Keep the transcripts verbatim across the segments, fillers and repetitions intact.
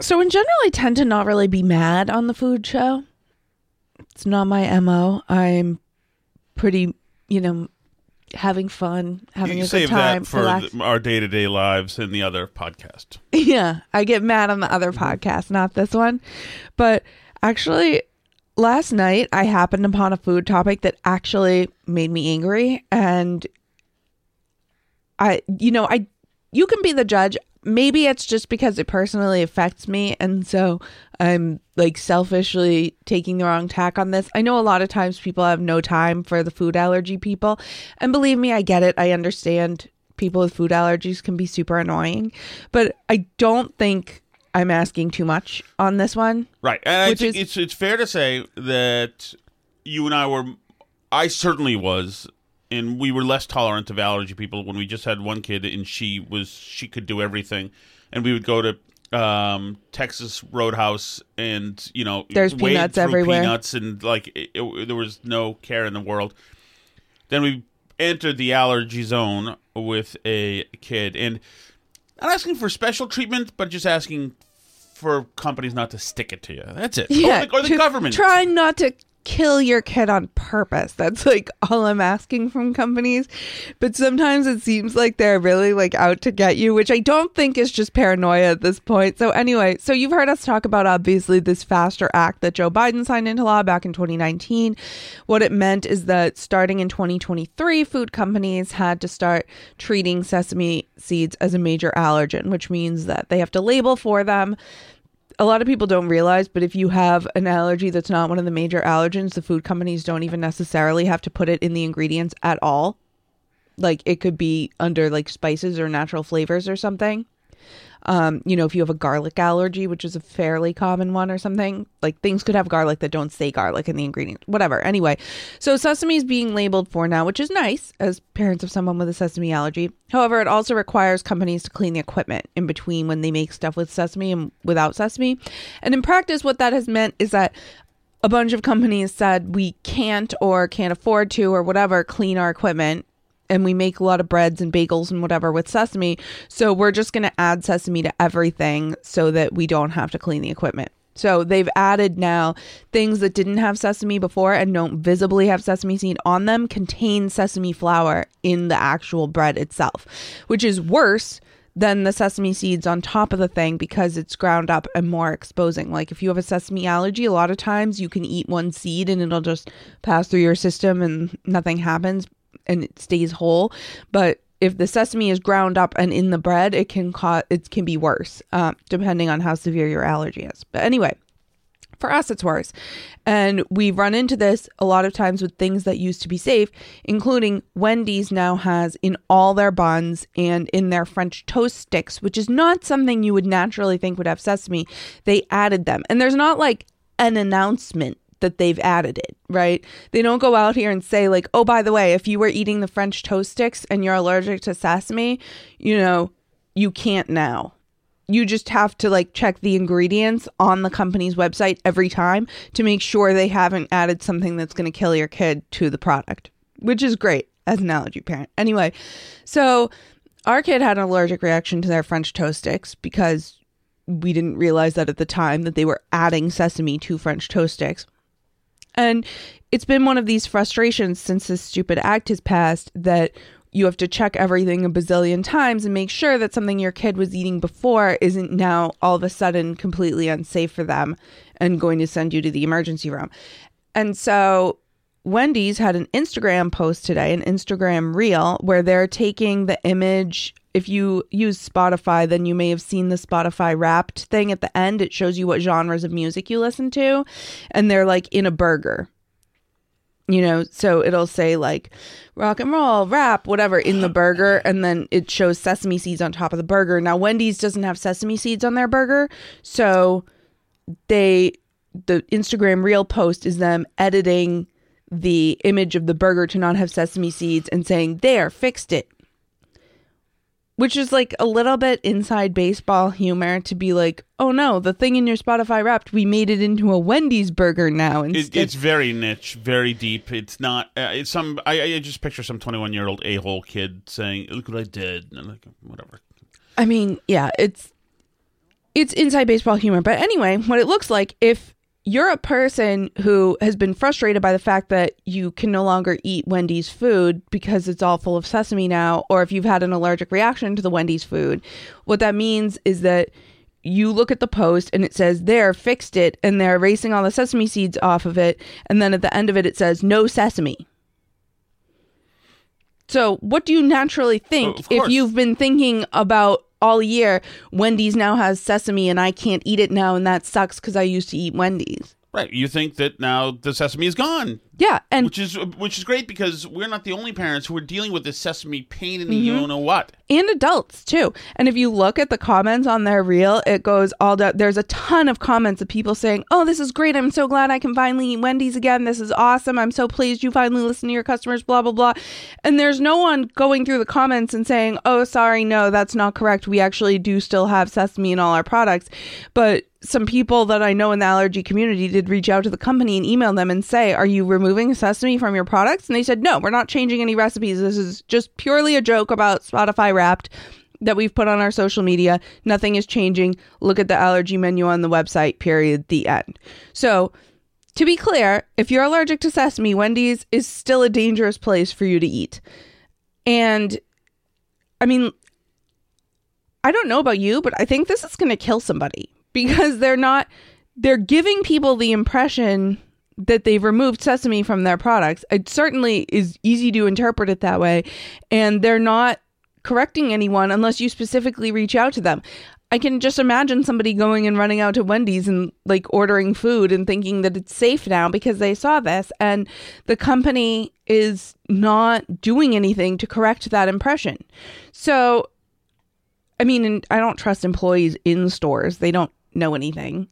So in general, I tend to not really be mad on the food show. It's not my M O. I'm pretty, you know, having fun, having you a good time. Save that for relax. our day-to-day lives and the other podcast. Yeah, I get mad on the other podcast, not this one. But actually, last night I happened upon a food topic that actually made me angry. And I, you know, I, you can be the judge. Maybe it's just because it personally affects me, and so I'm like selfishly taking the wrong tack on this. I know a lot of times people have no time for the food allergy people, and believe me, I get it. I understand people with food allergies can be super annoying, but I don't think I'm asking too much on this one. Right, and I think is- it's it's fair to say that you and I were, I certainly was. And we were less tolerant of allergy people when we just had one kid, and she was she could do everything. And we would go to um, Texas Roadhouse, and you know, there's wade peanuts through everywhere, peanuts, and like it, it, there was no care in the world. Then we entered the allergy zone with a kid, and not asking for special treatment, but just asking for companies not to stick it to you. That's it. Yeah, or the, or the government trying not to kill your kid on purpose. That's like all I'm asking from companies. But sometimes it seems like they're really like out to get you, which I don't think is just paranoia at this point. So anyway, so you've heard us talk about obviously this Faster Act that Joe Biden signed into law back in twenty nineteen. What it meant is that starting in twenty twenty-three, food companies had to start treating sesame seeds as a major allergen, which means that they have to label for them. A lot of people don't realize, but if you have an allergy that's not one of the major allergens, the food companies don't even necessarily have to put it in the ingredients at all. Like it could be under like spices or natural flavors or something. Um, you know, if you have a garlic allergy, which is a fairly common one or something, like things could have garlic that don't say garlic in the ingredients, whatever. Anyway, so sesame is being labeled for now, which is nice as parents of someone with a sesame allergy. However, it also requires companies to clean the equipment in between when they make stuff with sesame and without sesame. And in practice, what that has meant is that a bunch of companies said we can't or can't afford to or whatever clean our equipment. And we make a lot of breads and bagels and whatever with sesame. So we're just going to add sesame to everything so that we don't have to clean the equipment. So they've added now things that didn't have sesame before and don't visibly have sesame seed on them contain sesame flour in the actual bread itself, which is worse than the sesame seeds on top of the thing because it's ground up and more exposing. Like if you have a sesame allergy, a lot of times you can eat one seed and it'll just pass through your system and nothing happens. And it stays whole. But if the sesame is ground up and in the bread, it can cause it can be worse, uh, depending on how severe your allergy is. But anyway, for us, it's worse. And we run into this a lot of times with things that used to be safe, including Wendy's now has in all their buns and in their French toast sticks, which is not something you would naturally think would have sesame. They added them. And there's not like an announcement that they've added it, right? They don't go out here and say like, oh, by the way, if you were eating the French toast sticks and you're allergic to sesame, you know, you can't now. You just have to like check the ingredients on the company's website every time to make sure they haven't added something that's going to kill your kid to the product, which is great as an allergy parent. Anyway, so our kid had an allergic reaction to their French toast sticks because we didn't realize that at the time that they were adding sesame to French toast sticks. And it's been one of these frustrations since this stupid act has passed that you have to check everything a bazillion times and make sure that something your kid was eating before isn't now all of a sudden completely unsafe for them and going to send you to the emergency room. And so Wendy's had an Instagram post today, an Instagram reel, where they're taking the image. If you use Spotify, then you may have seen the Spotify Wrapped thing at the end. It shows you what genres of music you listen to, and they're like in a burger. You know, so it'll say like rock and roll, rap, whatever in the burger. And then it shows sesame seeds on top of the burger. Now, Wendy's doesn't have sesame seeds on their burger. So they the Instagram reel post is them editing the image of the burger to not have sesame seeds and saying, there, fixed it. Which is like a little bit inside baseball humor to be like, oh no, the thing in your Spotify Wrapped, we made it into a Wendy's burger now. It, it's very niche, very deep. It's not, uh, it's some, I, I just picture some twenty-one year old a-hole kid saying, look what I did. And I'm like, whatever. I mean, yeah, it's, it's inside baseball humor. But anyway, what it looks like, if you're a person who has been frustrated by the fact that you can no longer eat Wendy's food because it's all full of sesame now, or if you've had an allergic reaction to the Wendy's food, what that means is that you look at the post and it says, "There, fixed it," and they're erasing all the sesame seeds off of it. And then at the end of it, it says, "No sesame." So what do you naturally think oh, if you've been thinking about all year, Wendy's now has sesame and I can't eat it now and that sucks because I used to eat Wendy's? Right. You think that now the sesame is gone. Yeah. and Which is which is great, because we're not the only parents who are dealing with this sesame pain in the mm-hmm. you don't know what. And adults, too. And if you look at the comments on their reel, it goes all down. There's a ton of comments of people saying, "Oh, this is great. I'm so glad I can finally eat Wendy's again. This is awesome. I'm so pleased you finally listen to your customers, blah, blah, blah." And there's no one going through the comments and saying, "Oh, sorry, no, that's not correct. We actually do still have sesame in all our products." But some people that I know in the allergy community did reach out to the company and email them and say, "Are you removing sesame from your products?" And they said, "No, we're not changing any recipes. This is just purely a joke about Spotify Wrapped that we've put on our social media. Nothing is changing. Look at the allergy menu on the website, period, the end." So to be clear, if you're allergic to sesame, Wendy's is still a dangerous place for you to eat. And I mean, I don't know about you, but I think this is going to kill somebody. Because they're not, they're giving people the impression that they've removed sesame from their products. It certainly is easy to interpret it that way. And they're not correcting anyone unless you specifically reach out to them. I can just imagine somebody going and running out to Wendy's and like ordering food and thinking that it's safe now because they saw this. And the company is not doing anything to correct that impression. So, I mean, and I don't trust employees in stores. They don't know anything,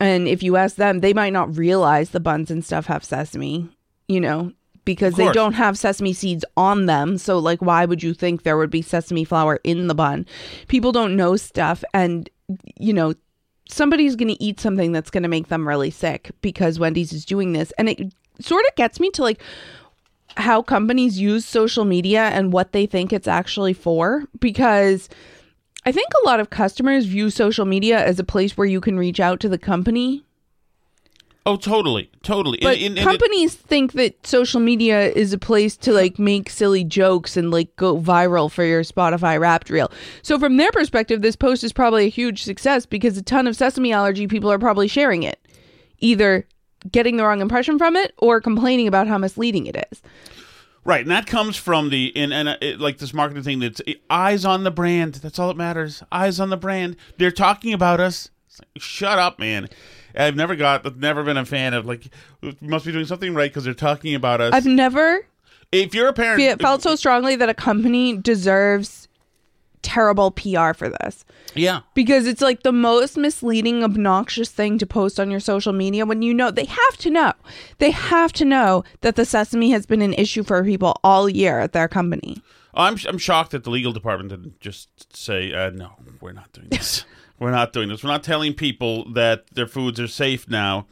and if you ask them, they might not realize the buns and stuff have sesame, you know, because they don't have sesame seeds on them. So like, why would you think there would be sesame flour in the bun? People don't know stuff, and you know, somebody's going to eat something that's going to make them really sick because Wendy's is doing this. And it sort of gets me to like how companies use social media and what they think it's actually for, because I think a lot of customers view social media as a place where you can reach out to the company. Oh, totally. Totally. But and, and, and companies it, think that social media is a place to like make silly jokes and like go viral for your Spotify Wrapped reel. So from their perspective, this post is probably a huge success because a ton of sesame allergy people are probably sharing it, either getting the wrong impression from it or complaining about how misleading it is. Right, and that comes from the, and, and uh, it, like this marketing thing that's it, eyes on the brand. That's all that matters. Eyes on the brand. They're talking about us. It's like, shut up, man. I've never got, I've never been a fan of like, must be doing something right because they're talking about us. I've never if you're a parent, fe- felt so strongly that a company deserves terrible P R for this. Yeah. Because it's like the most misleading, obnoxious thing to post on your social media when you know they have to know. They have to know that the sesame has been an issue for people all year at their company. I'm I'm shocked that the legal department didn't just say, uh, no, we're not doing this. We're not doing this. We're not telling people that their foods are safe now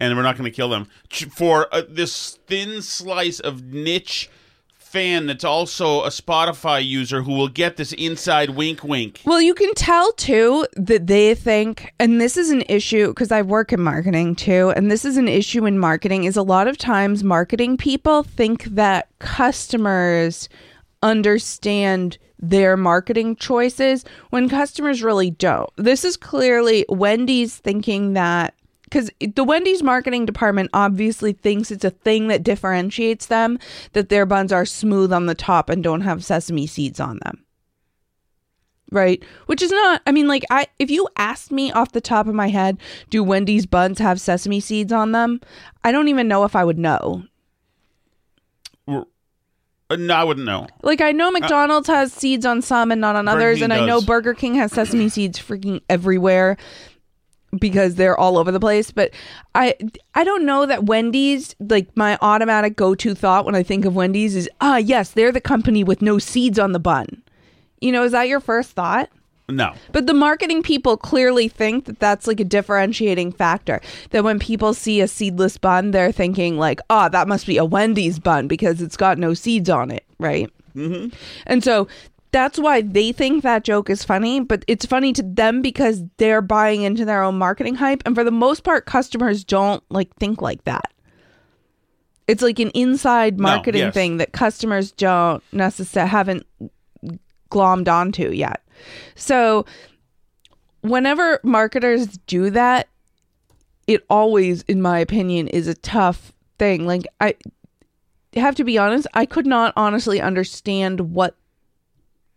and we're not going to kill them. For uh, this thin slice of niche fan that's also a Spotify user who will get this inside wink wink. Well, you can tell too that they think, and this is an issue because I work in marketing too, and this is an issue in marketing, is a lot of times marketing people think that customers understand their marketing choices when customers really don't. This is clearly Wendy's thinking that, because the Wendy's marketing department obviously thinks it's a thing that differentiates them, that their buns are smooth on the top and don't have sesame seeds on them. Right? Which is not, I mean, like, I if you asked me off the top of my head, do Wendy's buns have sesame seeds on them? I don't even know if I would know. Well, no, I wouldn't know. Like, I know McDonald's uh, has seeds on some and not on others, and does. I know Burger King has sesame seeds freaking everywhere, because they're all over the place. But I I don't know that Wendy's, like my automatic go-to thought when I think of Wendy's is, ah, yes, they're the company with no seeds on the bun. You know, is that your first thought? No. But the marketing people clearly think that that's like a differentiating factor. That when people see a seedless bun, they're thinking like, ah, oh, that must be a Wendy's bun because it's got no seeds on it, right? Mm-hmm. And so that's why they think that joke is funny, but it's funny to them because they're buying into their own marketing hype. And for the most part, customers don't like think like that. It's like an inside marketing no, yes. thing that customers don't necessarily haven't glommed onto yet. So whenever marketers do that, it always, in my opinion, is a tough thing. Like, I have to be honest, I could not honestly understand what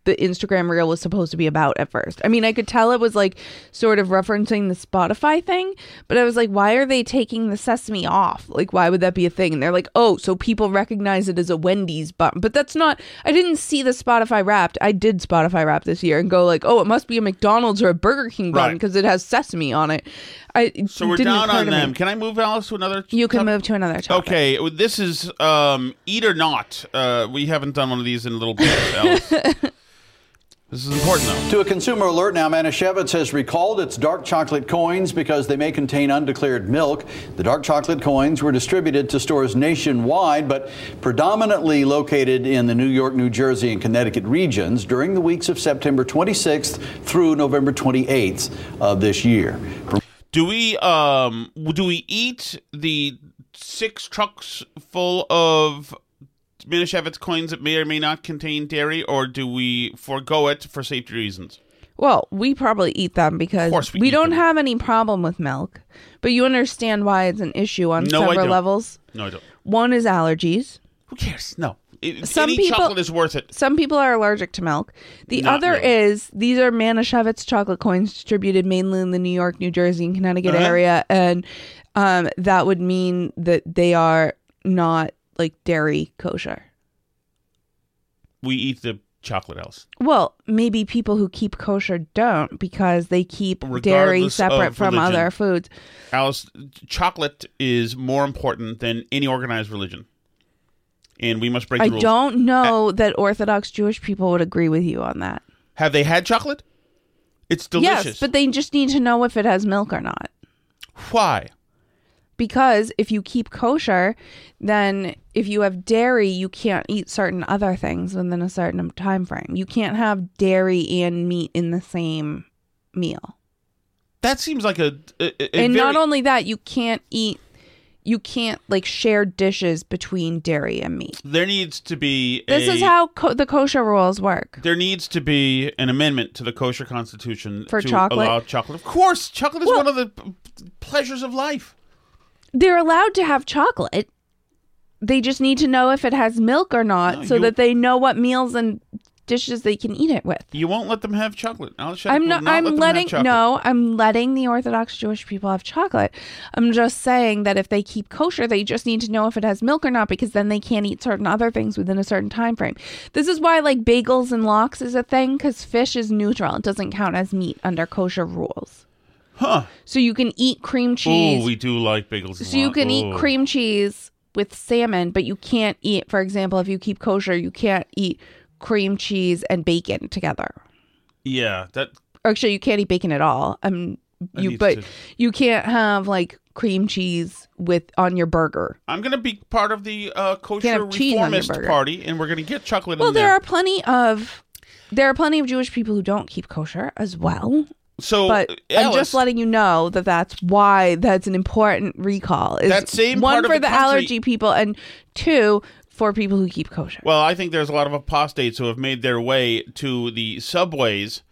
the Instagram reel was supposed to be about at first. I mean, I could tell it was like sort of referencing the Spotify thing, but I was like, why are they taking the sesame off? Like, why would that be a thing? And they're like, oh, so people recognize it as a Wendy's bun. But that's not, I didn't see the Spotify Wrapped. I did Spotify Wrapped this year and go like, oh, it must be a McDonald's or a Burger King bun because right. it has sesame on it. I So we're down on them. Can I move, Alice, to another topic? You can move to another topic. Okay, this is um, Eat or Not. Uh, we haven't done one of these in a little bit, Alice. This is important, though. To a consumer alert now, Manischewitz has recalled its dark chocolate coins because they may contain undeclared milk. The dark chocolate coins were distributed to stores nationwide, but predominantly located in the New York, New Jersey, and Connecticut regions during the weeks of September twenty-sixth through November twenty-eighth of this year. Do we um do we eat the six trucks full of Manischewitz coins that may or may not contain dairy, or do we forego it for safety reasons? Well, we probably eat them because we, we don't them. have any problem with milk, but you understand why it's an issue on no, several levels. No, I don't. One is allergies. Who cares? No. It, some any people, chocolate is worth it. Some people are allergic to milk. The not other really. is these are Manischewitz chocolate coins distributed mainly in the New York, New Jersey, and Connecticut uh-huh. area, and um, that would mean that they are not like dairy kosher. We eat the chocolate else. Well, maybe people who keep kosher don't because they keep Regardless dairy separate from religion. Other foods. Alice, chocolate is more important than any organized religion. And we must break the rules. I don't know At- that Orthodox Jewish people would agree with you on that. Have they had chocolate? It's delicious. Yes, but they just need to know if it has milk or not. Why? Because if you keep kosher, then if you have dairy, you can't eat certain other things within a certain time frame. You can't have dairy and meat in the same meal. That seems like a... a, a and very... not only that, you can't eat... You can't, like, share dishes between dairy and meat. There needs to be a... This is how co- the kosher rules work. There needs to be an amendment to the kosher constitution for to chocolate. Allow chocolate. Of course! Chocolate is well, one of the p- pleasures of life. They're allowed to have chocolate. They just need to know if it has milk or not no, so you... that they know what meals and dishes they can eat it with. You won't let them have chocolate. I'll show I'm not, not I'm let letting no, I'm letting the Orthodox Jewish people have chocolate. I'm just saying that if they keep kosher, they just need to know if it has milk or not because then they can't eat certain other things within a certain time frame. This is why like bagels and lox is a thing because fish is neutral. It doesn't count as meat under kosher rules. Huh. So you can eat cream cheese. Oh, we do like bagels and lox. So you can Ooh. eat cream cheese with salmon, but you can't eat, for example, if you keep kosher, you can't eat cream cheese and bacon together. Yeah, that actually you can't eat bacon at all. Um, you but to... you can't have like cream cheese with on your burger. I'm gonna be part of the uh, kosher reformist party, and we're gonna get chocolate. Well, in there. there are plenty of there are plenty of Jewish people who don't keep kosher as well. So, but Alice, I'm just letting you know that that's why that's an important recall. Is that same one part for of the, the allergy people, and two. For people who keep kosher. Well, I think there's a lot of apostates who have made their way to the subways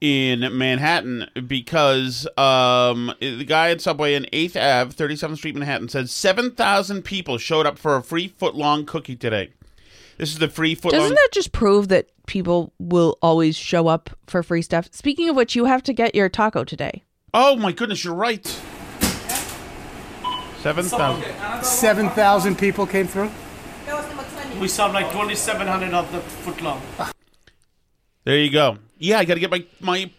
in Manhattan because um, the guy at Subway in eighth Avenue, thirty-seventh Street, Manhattan, said seven thousand people showed up for a free footlong cookie today. This is the free footlong. Doesn't that just prove that people will always show up for free stuff? Speaking of which, you have to get your taco today. Oh, my goodness, you're right. seven thousand. seven thousand people came through? We sold like twenty-seven hundred of the foot long. There you go. Yeah, I got to get my, my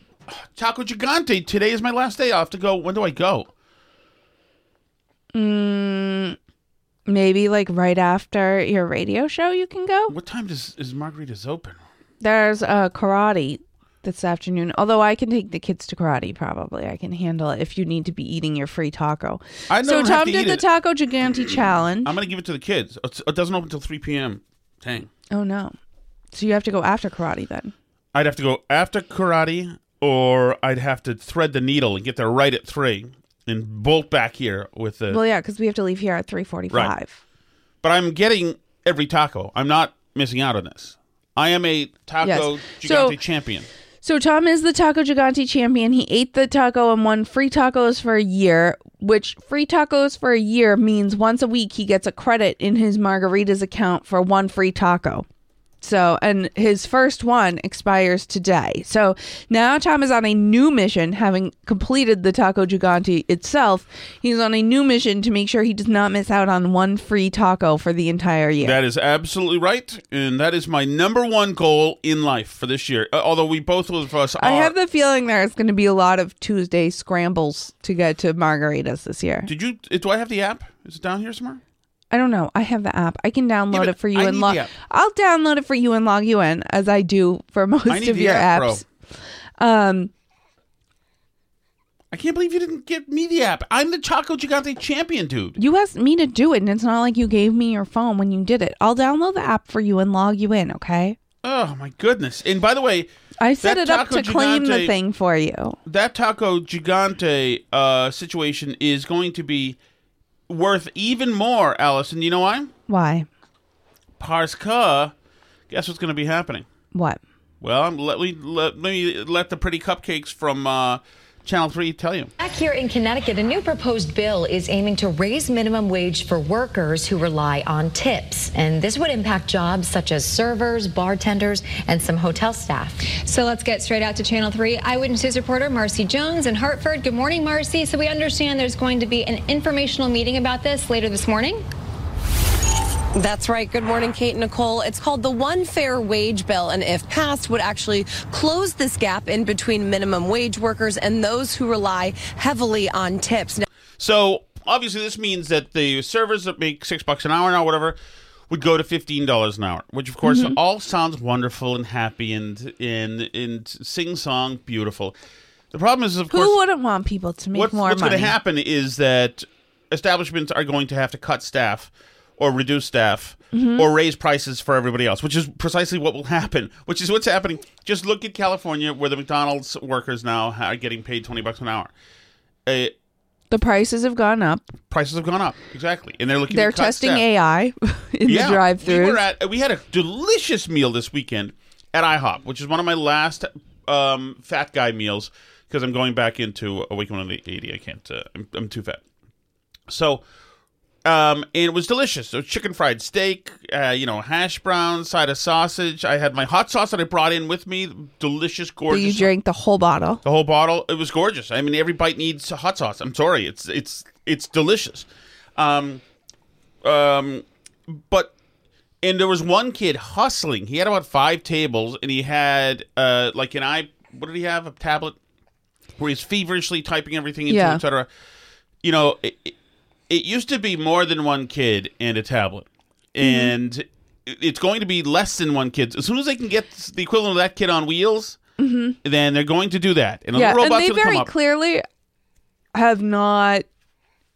Taco Gigante. Today is my last day off to go. When do I go? Mm, maybe like right after your radio show you can go. What time does is Margaritas open? There's uh, karate this afternoon. Although I can take the kids to karate probably. I can handle it if you need to be eating your free taco. I know. So Tom did the it. Taco Gigante challenge. I'm going to give it to the kids. It doesn't open until three p.m. Dang. Oh, no. So you have to go after karate then? I'd have to go after karate, or I'd have to thread the needle and get there right at three and bolt back here with the... Well, yeah, because we have to leave here at three forty-five. Right. But I'm getting every taco. I'm not missing out on this. I am a Taco yes. Gigante so, champion. So Tom is the Taco Gigante champion. He ate the taco and won free tacos for a year, which free tacos for a year means once a week he gets a credit in his Margaritas account for one free taco. So, and his first one expires today. So now Tom is on a new mission, having completed the Taco Gigante itself. He's on a new mission to make sure he does not miss out on one free taco for the entire year. That is absolutely right. And that is my number one goal in life for this year. Although we both of us are... I have the feeling there is going to be a lot of Tuesday scrambles to get to Margaritas this year. Did you? Do I have the app? Is it down here somewhere? I don't know. I have the app. I can download yeah, it for you I and log. I'll download it for you and log you in, as I do for most I need of the your app, apps. Bro. Um, I can't believe you didn't give me the app. I'm the Taco Gigante champion, dude. You asked me to do it, and it's not like you gave me your phone when you did it. I'll download the app for you and log you in. Okay. Oh my goodness! And by the way, I set it up to Gigante, claim the thing for you. That Taco Gigante uh, situation is going to be worth even more, Allison. You know why? Why? Parce que, guess what's going to be happening? What? Well, let me let, let me let the pretty cupcakes from uh, Channel three tell you. Back here in Connecticut, a new proposed bill is aiming to raise minimum wage for workers who rely on tips. And this would impact jobs such as servers, bartenders, and some hotel staff. So let's get straight out to Channel three. Eyewitness News reporter Marcy Jones in Hartford. Good morning, Marcy. So we understand there's going to be an informational meeting about this later this morning. That's right. Good morning, Kate and Nicole. It's called the One Fair Wage Bill, and if passed, would actually close this gap in between minimum wage workers and those who rely heavily on tips. Now- so obviously this means that the servers that make six bucks an hour now, whatever, would go to fifteen dollars an hour, which of course mm-hmm. all sounds wonderful and happy and, and, and sing-song beautiful. The problem is, of course... Who wouldn't want people to make what, more what's money? What's going to happen is that establishments are going to have to cut staff or reduce staff, mm-hmm. or raise prices for everybody else, which is precisely what will happen, which is what's happening. Just look at California, where the McDonald's workers now are getting paid twenty bucks an hour. Uh, the prices have gone up. Prices have gone up, exactly. And they're looking They're to cut testing staff. A I in yeah, the drive-thrus. We, were at, we had a delicious meal this weekend at IHOP, which is one of my last um, fat guy meals, because I'm going back into a week one eighty. I can't, uh, I'm, I'm too fat. So... Um, and it was delicious. So chicken fried steak, uh, you know, hash browns, side of sausage. I had my hot sauce that I brought in with me. Delicious, gorgeous. So you drank the whole bottle? The whole bottle. It was gorgeous. I mean, every bite needs hot sauce. I'm sorry. It's it's it's delicious. Um, um, but, and there was one kid hustling. He had about five tables, and he had, uh, like an I, what did he have? A tablet where he's feverishly typing everything into, yeah. et cetera. You know, it, it, It used to be more than one kid and a tablet, and mm-hmm. it's going to be less than one kid. As soon as they can get the equivalent of that kid on wheels, mm-hmm. then they're going to do that. And, yeah. the robots and they will very come up. Clearly have not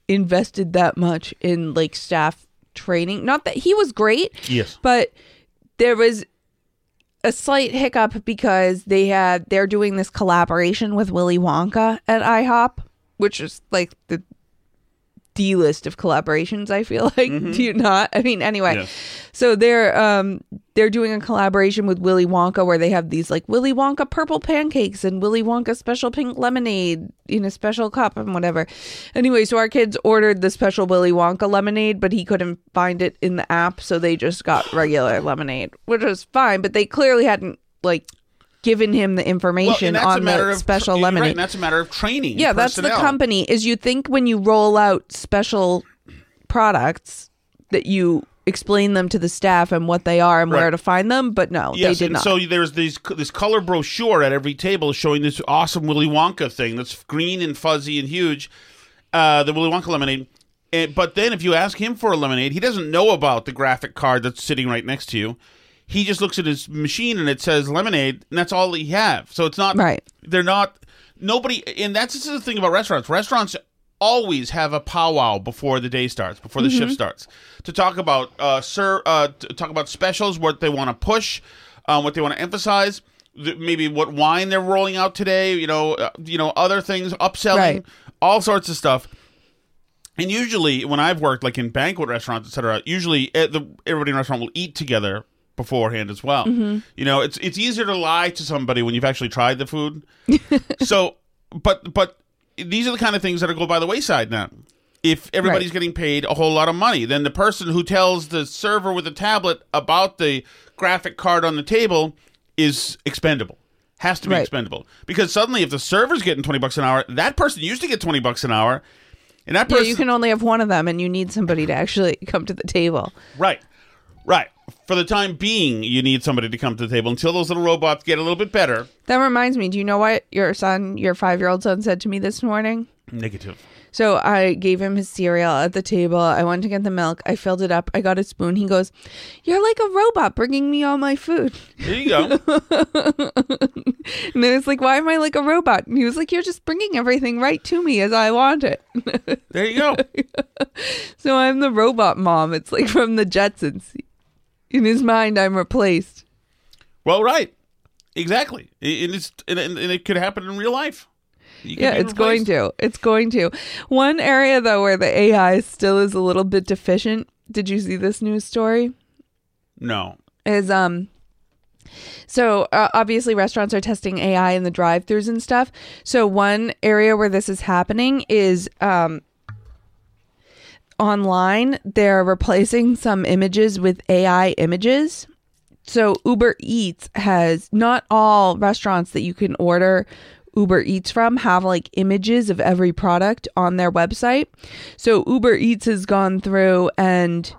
invested that much in like staff training. Not that he was great, yes, but there was a slight hiccup because they had they're doing this collaboration with Willy Wonka at IHOP, which is like the D list of collaborations, I feel like. Mm-hmm. Do you not? I mean, anyway. Yeah. So they're um they're doing a collaboration with Willy Wonka where they have these like Willy Wonka purple pancakes and Willy Wonka special pink lemonade in a special cup and whatever. Anyway, so our kids ordered the special Willy Wonka lemonade, but he couldn't find it in the app, so they just got regular lemonade, which was fine, but they clearly hadn't like given him the information well, on the special of, lemonade. Right, and that's a matter of training. Yeah, that's the company. Is you think when you roll out special products that you explain them to the staff and what they are and right. where to find them, but no, yes, they did not. So there's these, this color brochure at every table showing this awesome Willy Wonka thing that's green and fuzzy and huge, uh, the Willy Wonka lemonade. And, but then if you ask him for a lemonade, he doesn't know about the graphic card that's sitting right next to you. He just looks at his machine and it says lemonade, and that's all he have. So it's not, right. they're not, nobody, and that's the thing about restaurants. Restaurants always have a powwow before the day starts, before the mm-hmm. shift starts, to talk about uh, sir, uh, to talk about specials, what they want to push, um, what they want to emphasize, th- maybe what wine they're rolling out today, you know, uh, you know, other things, upselling, right. all sorts of stuff. And usually when I've worked like in banquet restaurants, et cetera, usually at the, everybody in the restaurant will eat together beforehand as well. Mm-hmm. You know, it's it's easier to lie to somebody when you've actually tried the food. so, but but these are the kind of things that go by the wayside now. If everybody's right. getting paid a whole lot of money, then the person who tells the server with the tablet about the graphic card on the table is expendable. Has to be right. expendable. Because suddenly if the server's getting twenty bucks an hour, that person used to get twenty bucks an hour. And that person, yeah, you can only have one of them and you need somebody to actually come to the table. Right. Right. For the time being, you need somebody to come to the table until those little robots get a little bit better. That reminds me. Do you know what your son, your five-year-old son said to me this morning? Negative. So I gave him his cereal at the table. I went to get the milk. I filled it up. I got a spoon. He goes, "You're like a robot bringing me all my food." There you go. And I was like, "Why am I like a robot?" And he was like, "You're just bringing everything right to me as I want it." There you go. So I'm the robot mom. It's like from the Jetsons. In his mind, I'm replaced. Well, right. Exactly. And, it's, and it could happen in real life. Yeah, it's replaced. going to. It's going to. One area, though, where the A I still is a little bit deficient. Did you see this news story? No. Is um. So uh, obviously restaurants are testing A I in the drive-thrus and stuff. So one area where this is happening is um. online, they're replacing some images with A I images. So Uber Eats has, not all restaurants that you can order Uber Eats from have like images of every product on their website. So Uber Eats has gone through and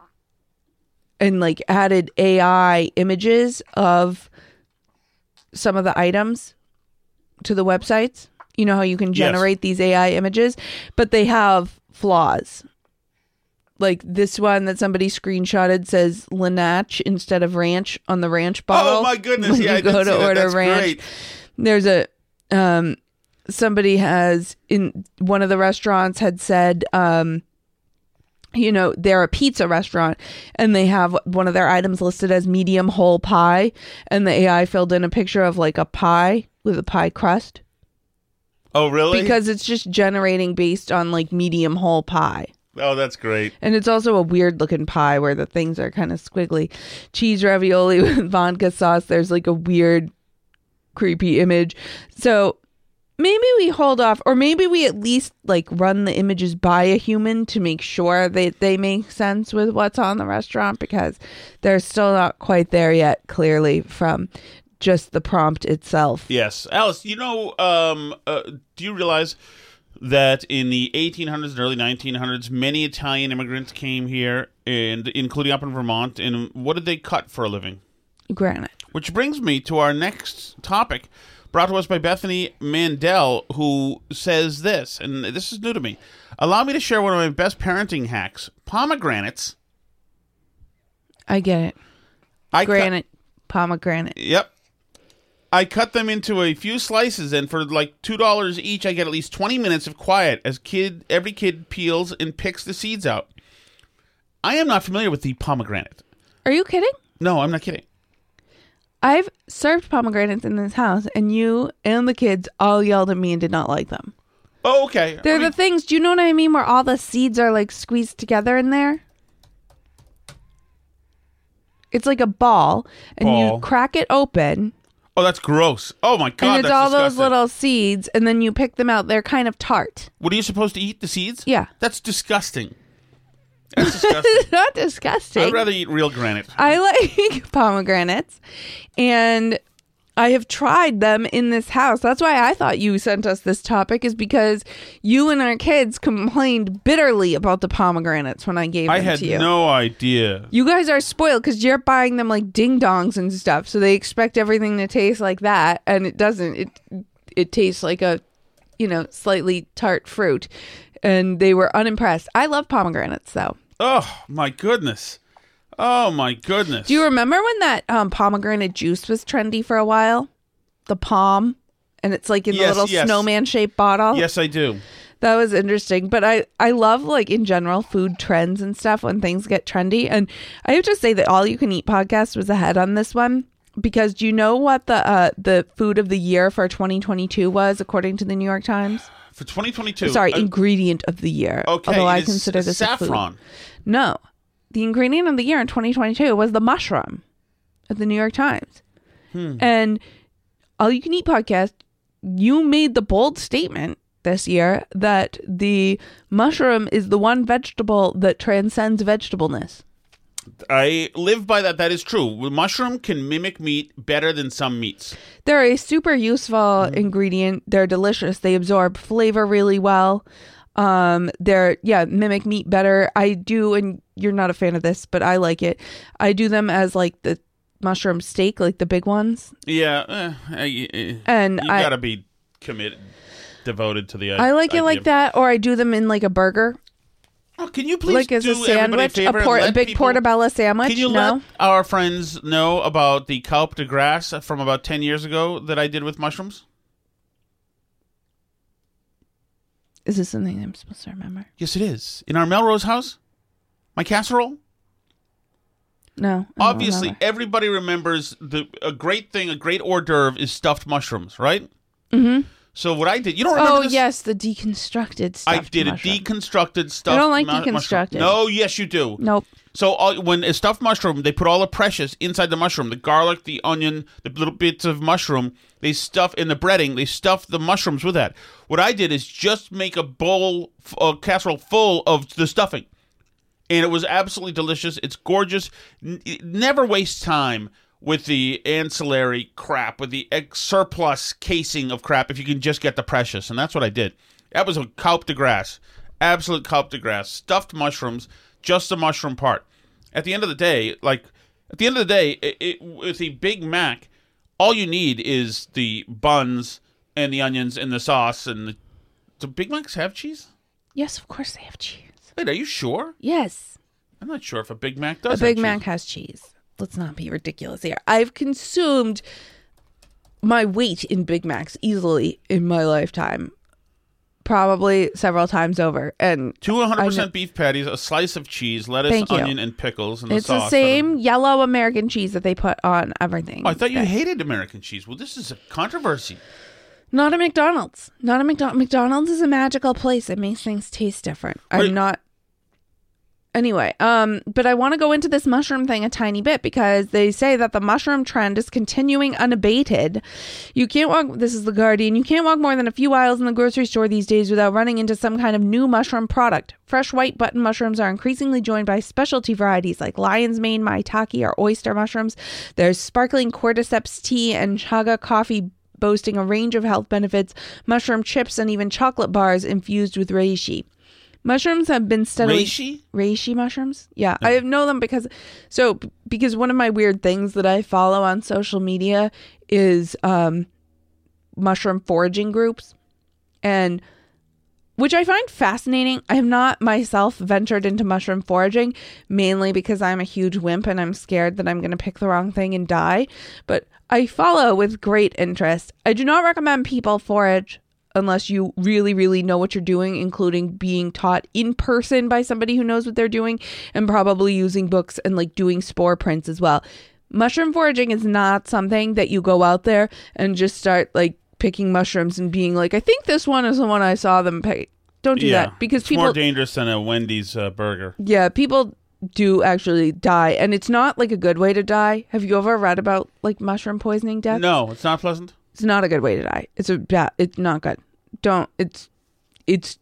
and like added A I images of some of the items to the websites. You know how you can generate yes. these A I images, but they have flaws. Like this one that somebody screenshotted says "Linache" instead of "ranch" on the ranch bottle. Oh my goodness! When yeah, you go I did to see order that. That's ranch. Great. There's a um, somebody has in one of the restaurants had said, um, you know, they're a pizza restaurant and they have one of their items listed as medium whole pie, and the A I filled in a picture of like a pie with a pie crust. Oh, really? Because it's just generating based on like medium whole pie. Oh, that's great. And it's also a weird looking pie where the things are kind of squiggly. Cheese ravioli with vodka sauce. There's like a weird, creepy image. So maybe we hold off, or maybe we at least like run the images by a human to make sure that they make sense with what's on the restaurant, because they're still not quite there yet, clearly, from just the prompt itself. Yes. Alice, you know, um, uh, do you realize that in the eighteen hundreds and early nineteen hundreds, many Italian immigrants came here, and including up in Vermont. And what did they cut for a living? Granite. Which brings me to our next topic, brought to us by Bethany Mandel, who says this, and this is new to me. Allow me to share one of my best parenting hacks. Pomegranates. I get it. I Granite. Cut- pomegranate. Yep. I cut them into a few slices, and for like two dollars each, I get at least twenty minutes of quiet as kid. every kid peels and picks the seeds out. I am not familiar with the pomegranate. Are you kidding? No, I'm not kidding. I've served pomegranates in this house, and you and the kids all yelled at me and did not like them. Oh, okay. They're I mean, the things, do you know what I mean, where all the seeds are like squeezed together in there? It's like a ball, and ball. you crack it open. Oh, that's gross. Oh, my God, that's disgusting. And it's all those little seeds, and then you pick them out. They're kind of tart. What, are you supposed to eat the seeds? Yeah. That's disgusting. That's disgusting. It's not disgusting. I'd rather eat real granite. I like pomegranates, and I have tried them in this house. That's why I thought you sent us this topic, is because you and our kids complained bitterly about the pomegranates when I gave I them to you. I had no idea. You guys are spoiled because you're buying them like ding-dongs and stuff, so they expect everything to taste like that, and it doesn't. It it tastes like a, you know, slightly tart fruit, and they were unimpressed. I love pomegranates, though. Oh, my goodness. Oh, my goodness. Do you remember when that um, pomegranate juice was trendy for a while? The palm. And it's like in yes, the little yes. snowman-shaped bottle. Yes, I do. That was interesting. But I, I love, like, in general, food trends and stuff when things get trendy. And I have to say that All You Can Eat podcast was ahead on this one. Because do you know what the uh, the food of the year for twenty twenty-two was, according to the New York Times? For twenty twenty-two? Sorry, uh, ingredient of the year. Okay. Although I consider this saffron. A food. No. The ingredient of the year in twenty twenty-two was the mushroom at the New York Times. Hmm. And All You Can Eat podcast, you made the bold statement this year that the mushroom is the one vegetable that transcends vegetableness. I live by that. That is true. Mushroom can mimic meat better than some meats. They're a super useful mm. ingredient. They're delicious. They absorb flavor really well. Um, they're, yeah, mimic meat better. I do, and you're not a fan of this, but I like it. I do them as like the mushroom steak, like the big ones. Yeah. Uh, I, I, and you gotta I, be committed, devoted to the idea. I like it idea. Like that, or I do them in like a burger. Oh, can you please like as do a sandwich, a, a, por- a big people, portobello sandwich? Can you no? let our friends know about the Calpe de Grasse from about ten years ago that I did with mushrooms? Is this something I'm supposed to remember? Yes, it is. In our Melrose house, my casserole. No, I obviously remember. Everybody remembers the a great thing, a great hors d'oeuvre is stuffed mushrooms, right? Mm-hmm. So what I did, you don't remember? Oh this? Yes, the deconstructed stuffed I did mushroom. A deconstructed stuffed. I don't like mu- deconstructed. Mushroom. No, yes you do. Nope. So all, when a stuffed mushroom, they put all the precious inside the mushroom, the garlic, the onion, the little bits of mushroom. They stuff in the breading. They stuff the mushrooms with that. What I did is just make a bowl, a casserole full of the stuffing, and it was absolutely delicious. It's gorgeous. N- it never wastes time with the ancillary crap, with the ex- surplus casing of crap, if you can just get the precious. And that's what I did. That was a Calpe de Grasse. Absolute Calpe de Grasse. Stuffed mushrooms, just the mushroom part. At the end of the day, like, at the end of the day, it, it, with the Big Mac, all you need is the buns and the onions and the sauce. And the, do Big Macs have cheese? Yes, of course they have cheese. Wait, are you sure? Yes. I'm not sure if a Big Mac does. A Big have Mac cheese. Has cheese. Let's not be ridiculous here. I've consumed my weight in Big Macs easily in my lifetime, probably several times over. And two one hundred percent beef patties, a slice of cheese, lettuce, onion, and pickles, and the it's sauce. It's the same yellow American cheese that they put on everything. Oh, I thought you that. hated American cheese. Well, this is a controversy. Not at McDonald's. Not at McDonald's. McDonald's is a magical place. It makes things taste different. Wait. I'm not. Anyway, um, but I want to go into this mushroom thing a tiny bit because they say that the mushroom trend is continuing unabated. You can't walk, this is the Guardian, you can't walk more than a few aisles in the grocery store these days without running into some kind of new mushroom product. Fresh white button mushrooms are increasingly joined by specialty varieties like lion's mane, maitake, or oyster mushrooms. There's sparkling cordyceps tea and chaga coffee boasting a range of health benefits, mushroom chips, and even chocolate bars infused with reishi. Mushrooms have been steadily... Reishi? Reishi mushrooms? Yeah. No. I know them because... So, because one of my weird things that I follow on social media is um, mushroom foraging groups, and which I find fascinating. I have not myself ventured into mushroom foraging, mainly because I'm a huge wimp and I'm scared that I'm going to pick the wrong thing and die. But I follow with great interest. I do not recommend people forage unless you really, really know what you're doing, including being taught in person by somebody who knows what they're doing, and probably using books and like doing spore prints as well. Mushroom foraging is not something that you go out there and just start like picking mushrooms and being like, I think this one is the one I saw them pick. Don't do yeah, that. Because it's people, more dangerous than a Wendy's uh, burger. Yeah, people do actually die, and it's not like a good way to die. Have you ever read about like mushroom poisoning deaths? No, it's not pleasant. It's not a good way to die. It's a bad, it's not good. Don't it's it's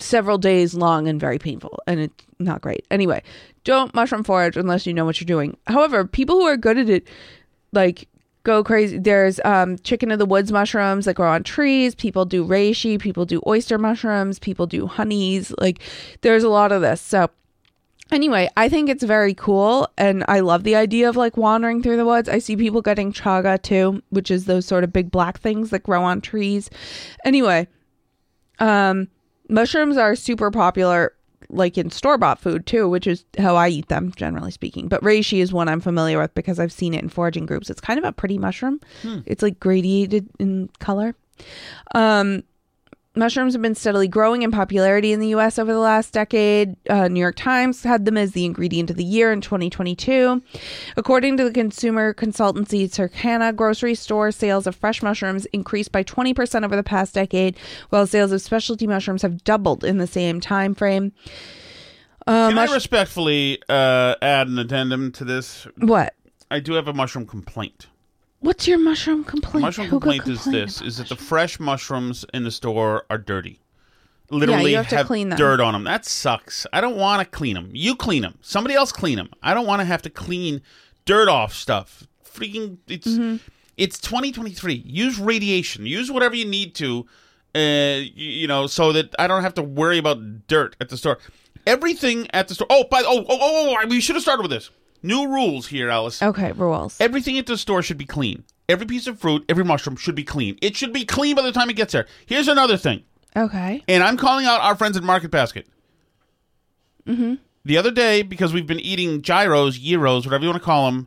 several days long and very painful, and it's not great. Anyway, don't mushroom forage unless you know what you're doing. However, people who are good at it like go crazy. There's um chicken of the woods mushrooms that grow on trees. People do reishi, people do oyster mushrooms, people do honeys. Like there's a lot of this. So anyway, I think it's very cool, and I love the idea of like wandering through the woods. I see people getting chaga too, which is those sort of big black things that grow on trees. Anyway, um, mushrooms are super popular like in store-bought food too, which is how I eat them, generally speaking. But reishi is one I'm familiar with because I've seen it in foraging groups. It's kind of a pretty mushroom. Hmm. It's like gradiated in color. Um, mushrooms have been steadily growing in popularity in the U S over the last decade. Uh, New York Times had them as the ingredient of the year in twenty twenty-two. According to the consumer consultancy Circana, grocery store sales of fresh mushrooms increased by twenty percent over the past decade, while sales of specialty mushrooms have doubled in the same time frame. Uh, Can mush- I respectfully uh, add an addendum to this? What? I do have a mushroom complaint. What's your mushroom complaint? My mushroom complaint is this, is that the fresh mushrooms in the store are dirty. Literally yeah, you have, have to clean them. Dirt on them. That sucks. I don't want to clean them. You clean them. Somebody else clean them. I don't want to have to clean dirt off stuff. Freaking, it's mm-hmm. it's twenty twenty-three. Use radiation. Use whatever you need to, uh, you know, so that I don't have to worry about dirt at the store. Everything at the store. Oh, by oh, oh, oh, oh we should have started with this. New rules here, Alice. Okay, rules. Everything at the store should be clean. Every piece of fruit, every mushroom should be clean. It should be clean by the time it gets there. Here's another thing. Okay. And I'm calling out our friends at Market Basket. Mm-hmm. The other day, because we've been eating gyros, gyros, whatever you want to call them,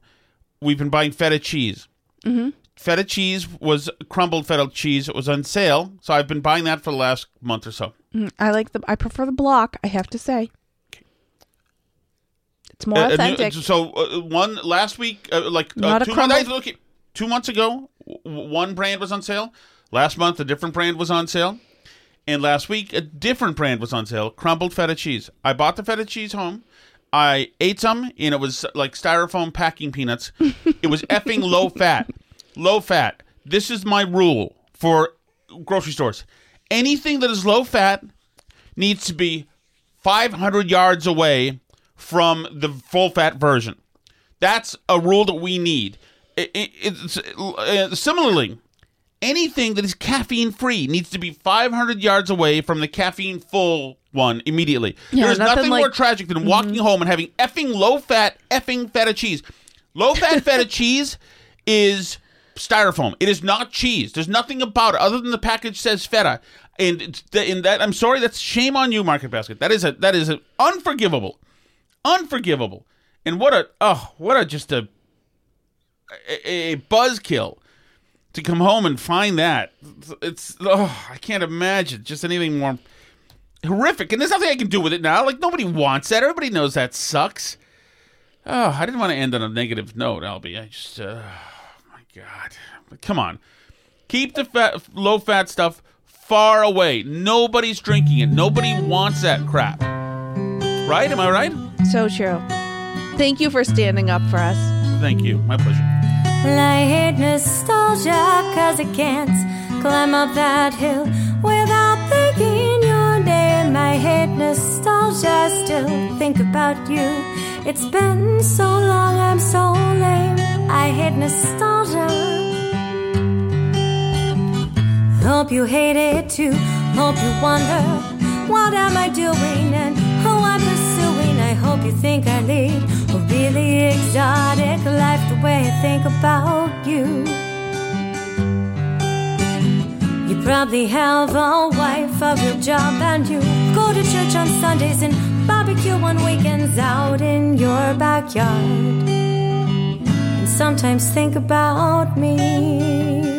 we've been buying feta cheese. Mm-hmm. Feta cheese was crumbled feta cheese. It was on sale, so I've been buying that for the last month or so. Mm, I like the. I prefer the block, I have to say. It's more authentic. Uh, new, so uh, one last week, uh, like uh, two, months, okay, two months ago, w- one brand was on sale. Last month, a different brand was on sale. And last week, a different brand was on sale, crumbled feta cheese. I bought the feta cheese home. I ate some, and it was like styrofoam packing peanuts. It was effing low fat. Low fat. This is my rule for grocery stores. Anything that is low fat needs to be five hundred yards away from the full-fat version. That's a rule that we need. It, it, it's, uh, similarly, anything that is caffeine-free needs to be five hundred yards away from the caffeine-full one immediately. Yeah, There's nothing, nothing like, more tragic than mm-hmm. walking home and having effing low-fat, effing feta cheese. Low-fat feta cheese is styrofoam. It is not cheese. There's nothing about it other than the package says feta. And it's the, in that, I'm sorry, that's shame on you, Market Basket. That is a that is a unforgivable. Unforgivable. And what a, oh, what a, just a, a, a buzzkill to come home and find that. It's, oh, I can't imagine just anything more horrific. And there's nothing I can do with it now. Like, nobody wants that. Everybody knows that sucks. Oh, I didn't want to end on a negative note, Albie. I just, uh, oh my God. But come on. Keep the fat, low fat stuff far away. Nobody's drinking it. Nobody wants that crap. Right? Am I right? So true. Thank you for standing up for us. Thank you. My pleasure. Well, I hate nostalgia because I can't climb up that hill without thinking your name. I hate nostalgia, still think about you. It's been so long, I'm so lame. I hate nostalgia. Hope you hate it too. Hope you wonder, what am I doing and who I'm pursuing? I hope you think I lead a really exotic life the way I think about you. You probably have a wife, a real job, and you go to church on Sundays and barbecue on weekends out in your backyard. And sometimes think about me.